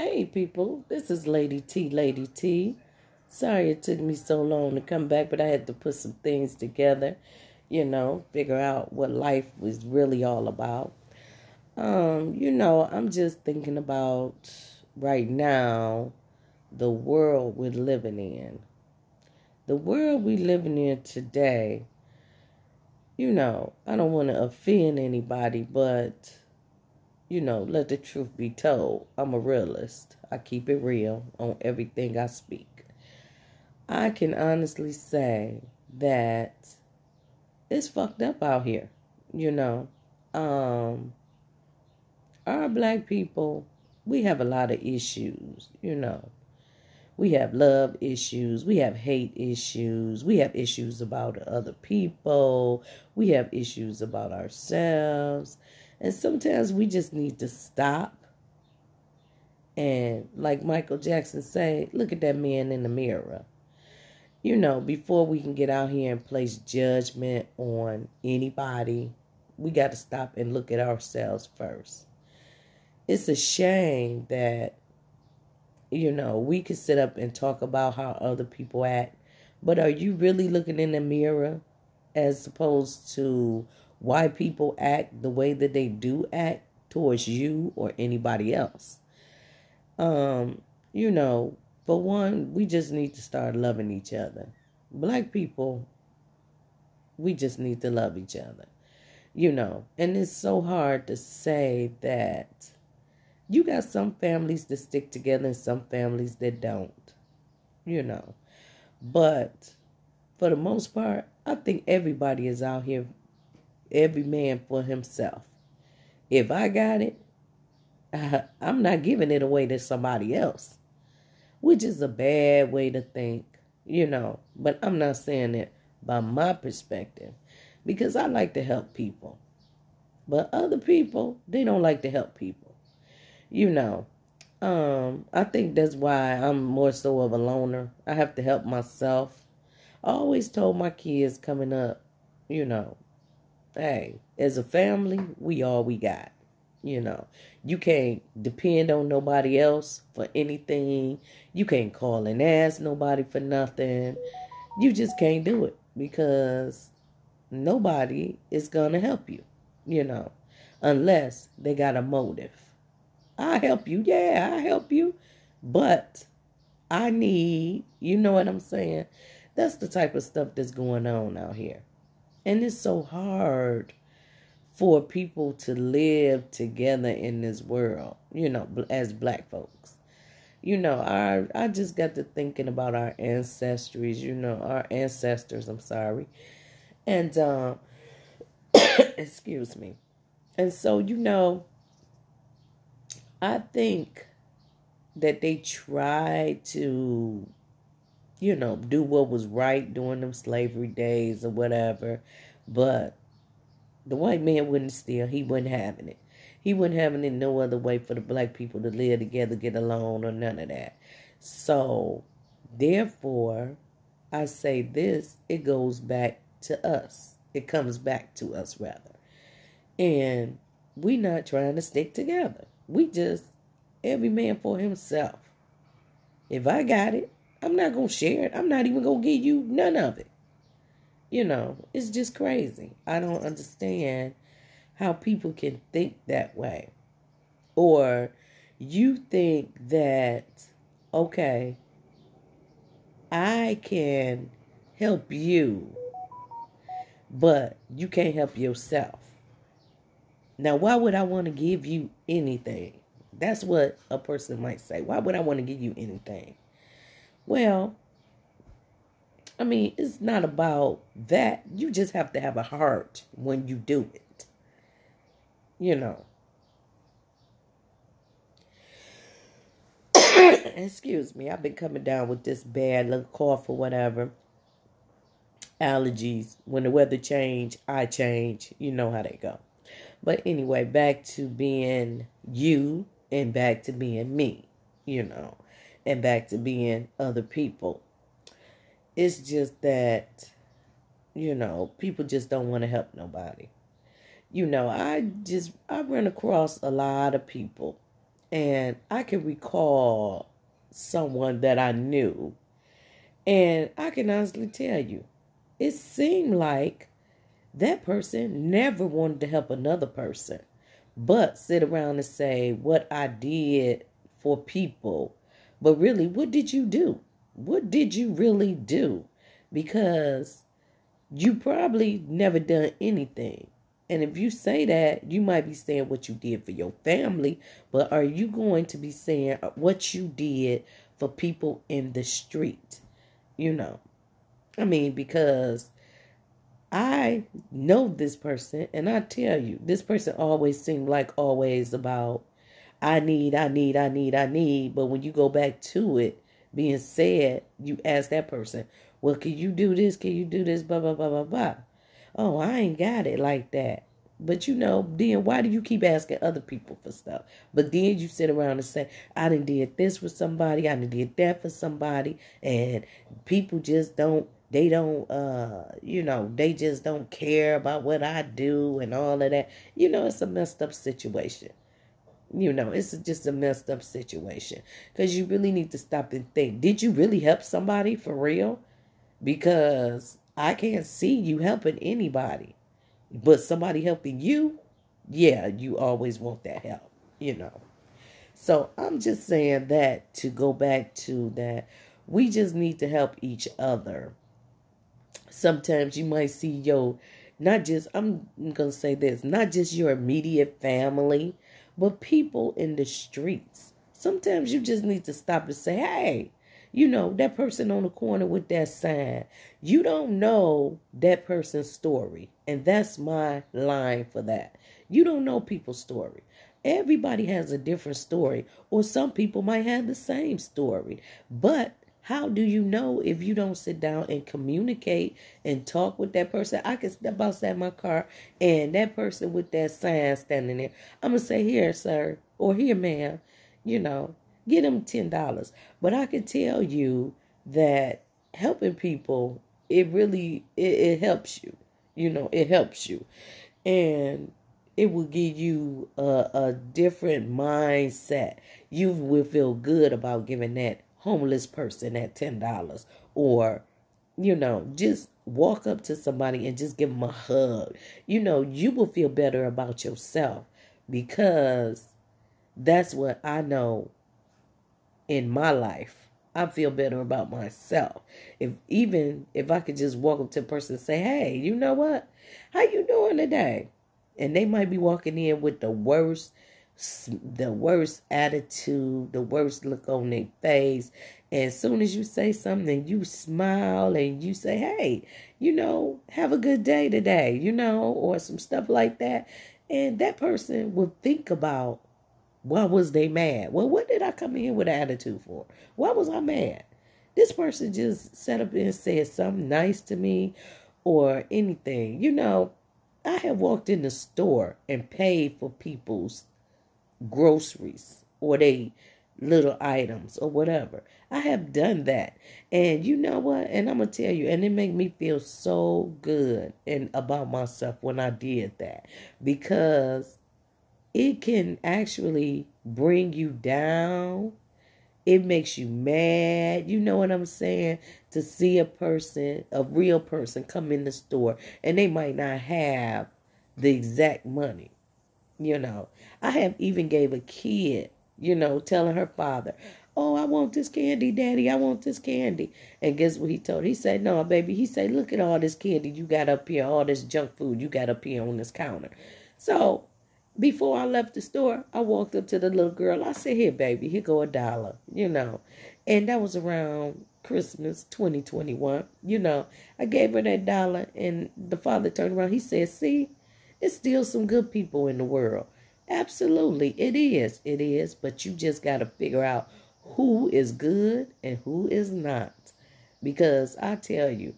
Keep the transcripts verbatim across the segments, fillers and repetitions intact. Hey people, this is Lady T, Lady T. Sorry it took me so long to come back, but I had to put some things together, you know, figure out what life was really all about. Um, you know, I'm just thinking about right now the world we're living in. The world we're living in today, you know, I don't want to offend anybody, but you know, let the truth be told. I'm a realist. I keep it real on everything I speak. I can honestly say that it's fucked up out here. You know, um, our black people, we have a lot of issues. You know, we have love issues. We have hate issues. We have issues about other people. We have issues about ourselves. And sometimes we just need to stop. And like Michael Jackson said, look at that man in the mirror. You know, before we can get out here and place judgment on anybody, we got to stop and look at ourselves first. It's a shame that, you know, we can sit up and talk about how other people act. But are you really looking in the mirror as opposed to why people act the way that they do act towards you or anybody else? Um, you know, for one, we just need to start loving each other. Black people, we just need to love each other. You know, and it's so hard to say that. You got some families that stick together and some families that don't, you know. But for the most part, I think everybody is out here, every man for himself. If I got it, I, I'm not giving it away to somebody else, which is a bad way to think, you know. But I'm not saying it by my perspective because I like to help people. But other people, they don't like to help people, you know. Um, I think that's why I'm more so of a loner. I have to help myself. I always told my kids coming up, you know, hey, as a family, we all we got, you know. You can't depend on nobody else for anything. You can't call and ask nobody for nothing. You just can't do it because nobody is going to help you, you know, unless they got a motive. I'll help you. Yeah, I'll help you. But I need, you know what I'm saying? That's the type of stuff that's going on out here. And it's so hard for people to live together in this world, you know, as black folks. You know, I I just got to thinking about our ancestries, you know, our ancestors, I'm sorry. And, um, excuse me. And so, you know, I think that they tried to, you know, do what was right during them slavery days or whatever. But the white man wouldn't steal. He wasn't having it. He wasn't having it no other way for the black people to live together, get along, or none of that. So, therefore, I say this, it goes back to us. It comes back to us, rather. And we're not trying to stick together. We just, every man for himself. If I got it, I'm not going to share it. I'm not even going to give you none of it. You know, it's just crazy. I don't understand how people can think that way. Or you think that, okay, I can help you, but you can't help yourself. Now, why would I want to give you anything? That's what a person might say. Why would I want to give you anything? Well, I mean, it's not about that. You just have to have a heart when you do it. You know. Excuse me. I've been coming down with this bad little cough or whatever. Allergies. When the weather change, I change. You know how they go. But anyway, back to being you and back to being me, you know. And back to being other people. It's just that, you know, people just don't want to help nobody. You know, I just, I run across a lot of people. And I can recall someone that I knew. And I can honestly tell you, it seemed like that person never wanted to help another person, but sit around and say what I did for people. But really, what did you do? What did you really do? Because you probably never done anything. And if you say that, you might be saying what you did for your family, but are you going to be saying what you did for people in the street? You know, I mean, because I know this person, and I tell you, this person always seemed like always about, I need, I need, I need, I need. But when you go back to it being said, you ask that person, well, can you do this? Can you do this? Blah, blah, blah, blah, blah. Oh, I ain't got it like that. But you know, then why do you keep asking other people for stuff? But then you sit around and say, I done did this for somebody. I done did that for somebody. And people just don't, they don't, uh, you know, they just don't care about what I do and all of that. You know, it's a messed up situation. You know, it's just a messed up situation. Because you really need to stop and think, did you really help somebody for real? Because I can't see you helping anybody. But somebody helping you, yeah, you always want that help, you know. So I'm just saying that to go back to that. We just need to help each other. Sometimes you might see your, not just, I'm going to say this, not just your immediate family, but people in the streets. Sometimes you just need to stop and say, hey, you know, that person on the corner with that sign. You don't know that person's story. And that's my line for that. You don't know people's story. Everybody has a different story. Or some people might have the same story. But how do you know if you don't sit down and communicate and talk with that person? I can step outside my car and that person with that sign standing there, I'm going to say, here, sir, or here, ma'am, you know, get them ten dollars. But I can tell you that helping people, it really, it, it helps you. You know, it helps you. And it will give you a, a different mindset. You will feel good about giving that homeless person at ten dollars, or, you know, just walk up to somebody and just give them a hug. You know, you will feel better about yourself, because that's what I know in my life. I feel better about myself. If even if I could just walk up to a person and say, hey, you know what? How you doing today? And they might be walking in with the worst the worst attitude, the worst look on their face. And as soon as you say something, you smile and you say, hey, you know, have a good day today, you know, or some stuff like that. And that person will think about, why was they mad? Well, what did I come in with an attitude for? Why was I mad? This person just sat up and said something nice to me or anything. You know, I have walked in the store and paid for people's groceries or they little items or whatever. I have done that. And you know what? And I'm going to tell you, and it made me feel so good and about myself when I did that, because it can actually bring you down. It makes you mad. You know what I'm saying? To see a person, a real person, come in the store and they might not have the exact money. You know, I have even gave a kid, you know, telling her father, oh, I want this candy, Daddy. I want this candy. And guess what he told her? He said, no, baby. He said, look at all this candy you got up here, all this junk food you got up here on this counter. So before I left the store, I walked up to the little girl. I said, here, baby, here go a dollar, you know. And that was around Christmas twenty twenty-one, you know. I gave her that dollar, and the father turned around. He said, see, it's still some good people in the world. Absolutely, it is. It is, but you just got to figure out who is good and who is not. Because I tell you,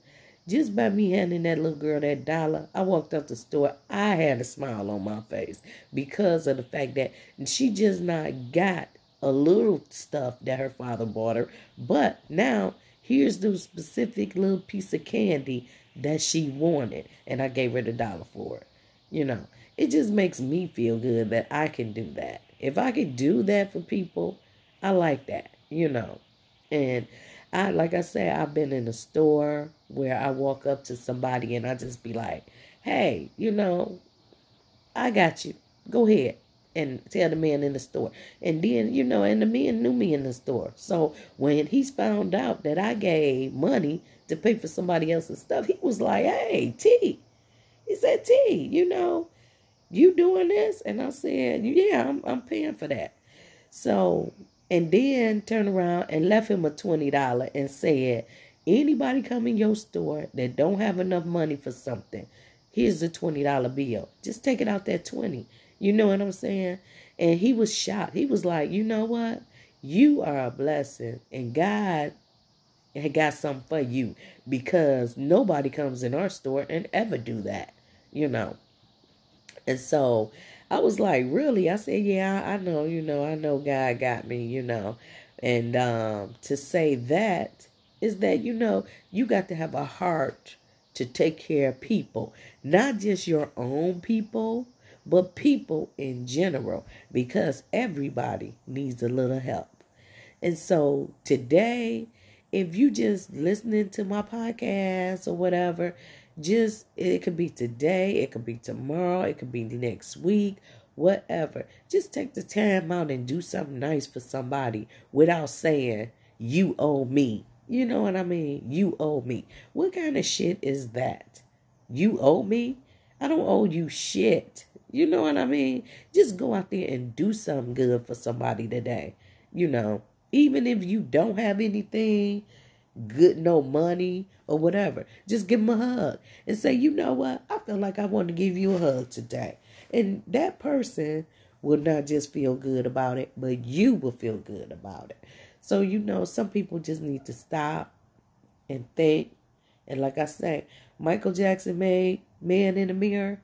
just by me handing that little girl that dollar, I walked out the store, I had a smile on my face because of the fact that she just not got a little stuff that her father bought her. But now, here's the specific little piece of candy that she wanted, and I gave her the dollar for it. You know, it just makes me feel good that I can do that. If I could do that for people, I like that, you know. And I, like I said, I've been in a store where I walk up to somebody and I just be like, hey, you know, I got you. Go ahead and tell the man in the store. And then, you know, and the man knew me in the store. So when he's found out that I gave money to pay for somebody else's stuff, he was like, hey, T. He said, T, you know, you doing this? And I said, yeah, I'm, I'm paying for that. So, and then turned around and left him a twenty dollars and said, anybody come in your store that don't have enough money for something, here's the twenty dollars bill. Just take it out that twenty. You know what I'm saying? And he was shocked. He was like, you know what? You are a blessing. And God had got something for you, because nobody comes in our store and ever do that, you know. And so I was like, really? I said, yeah, I know, you know, I know God got me, you know. And um, to say that is that, you know, you got to have a heart to take care of people, not just your own people, but people in general, because everybody needs a little help. And so today, if you just listening to my podcast or whatever, just, it could be today, it could be tomorrow, it could be next week, whatever. Just take the time out and do something nice for somebody without saying, you owe me. You know what I mean? You owe me. What kind of shit is that? You owe me? I don't owe you shit. You know what I mean? Just go out there and do something good for somebody today. You know, even if you don't have anything good, no money or whatever, just give them a hug and say, you know what? I feel like I want to give you a hug today. And that person will not just feel good about it, but you will feel good about it. So, you know, some people just need to stop and think. And like I say, Michael Jackson made Man in the Mirror.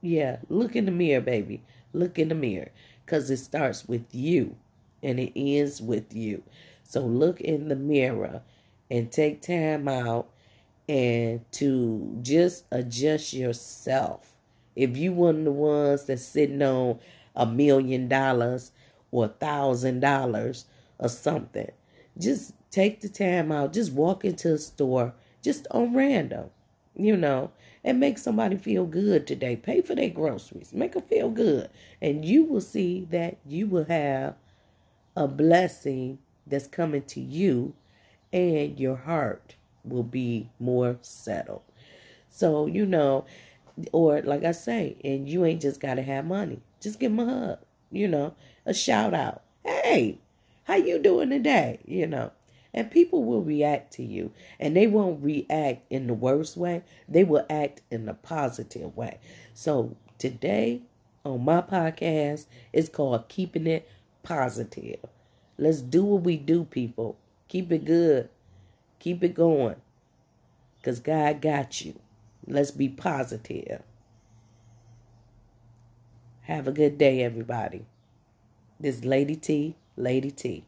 Yeah, look in the mirror, baby. Look in the mirror, because it starts with you and it ends with you. So look in the mirror and take time out and to just adjust yourself. If you one of the ones that's sitting on a million dollars or a thousand dollars or something, just take the time out. Just walk into a store just on random, you know, and make somebody feel good today. Pay for their groceries. Make them feel good. And you will see that you will have a blessing that's coming to you, and your heart will be more settled. So, you know, or like I say, and you ain't just got to have money. Just give them a hug, you know, a shout out. Hey, how you doing today? You know, and people will react to you, and they won't react in the worst way. They will act in a positive way. So today on my podcast, it's called Keeping It Positive. Let's do what we do, people. Keep it good. Keep it going. Because God got you. Let's be positive. Have a good day, everybody. This is Lady T, Lady T.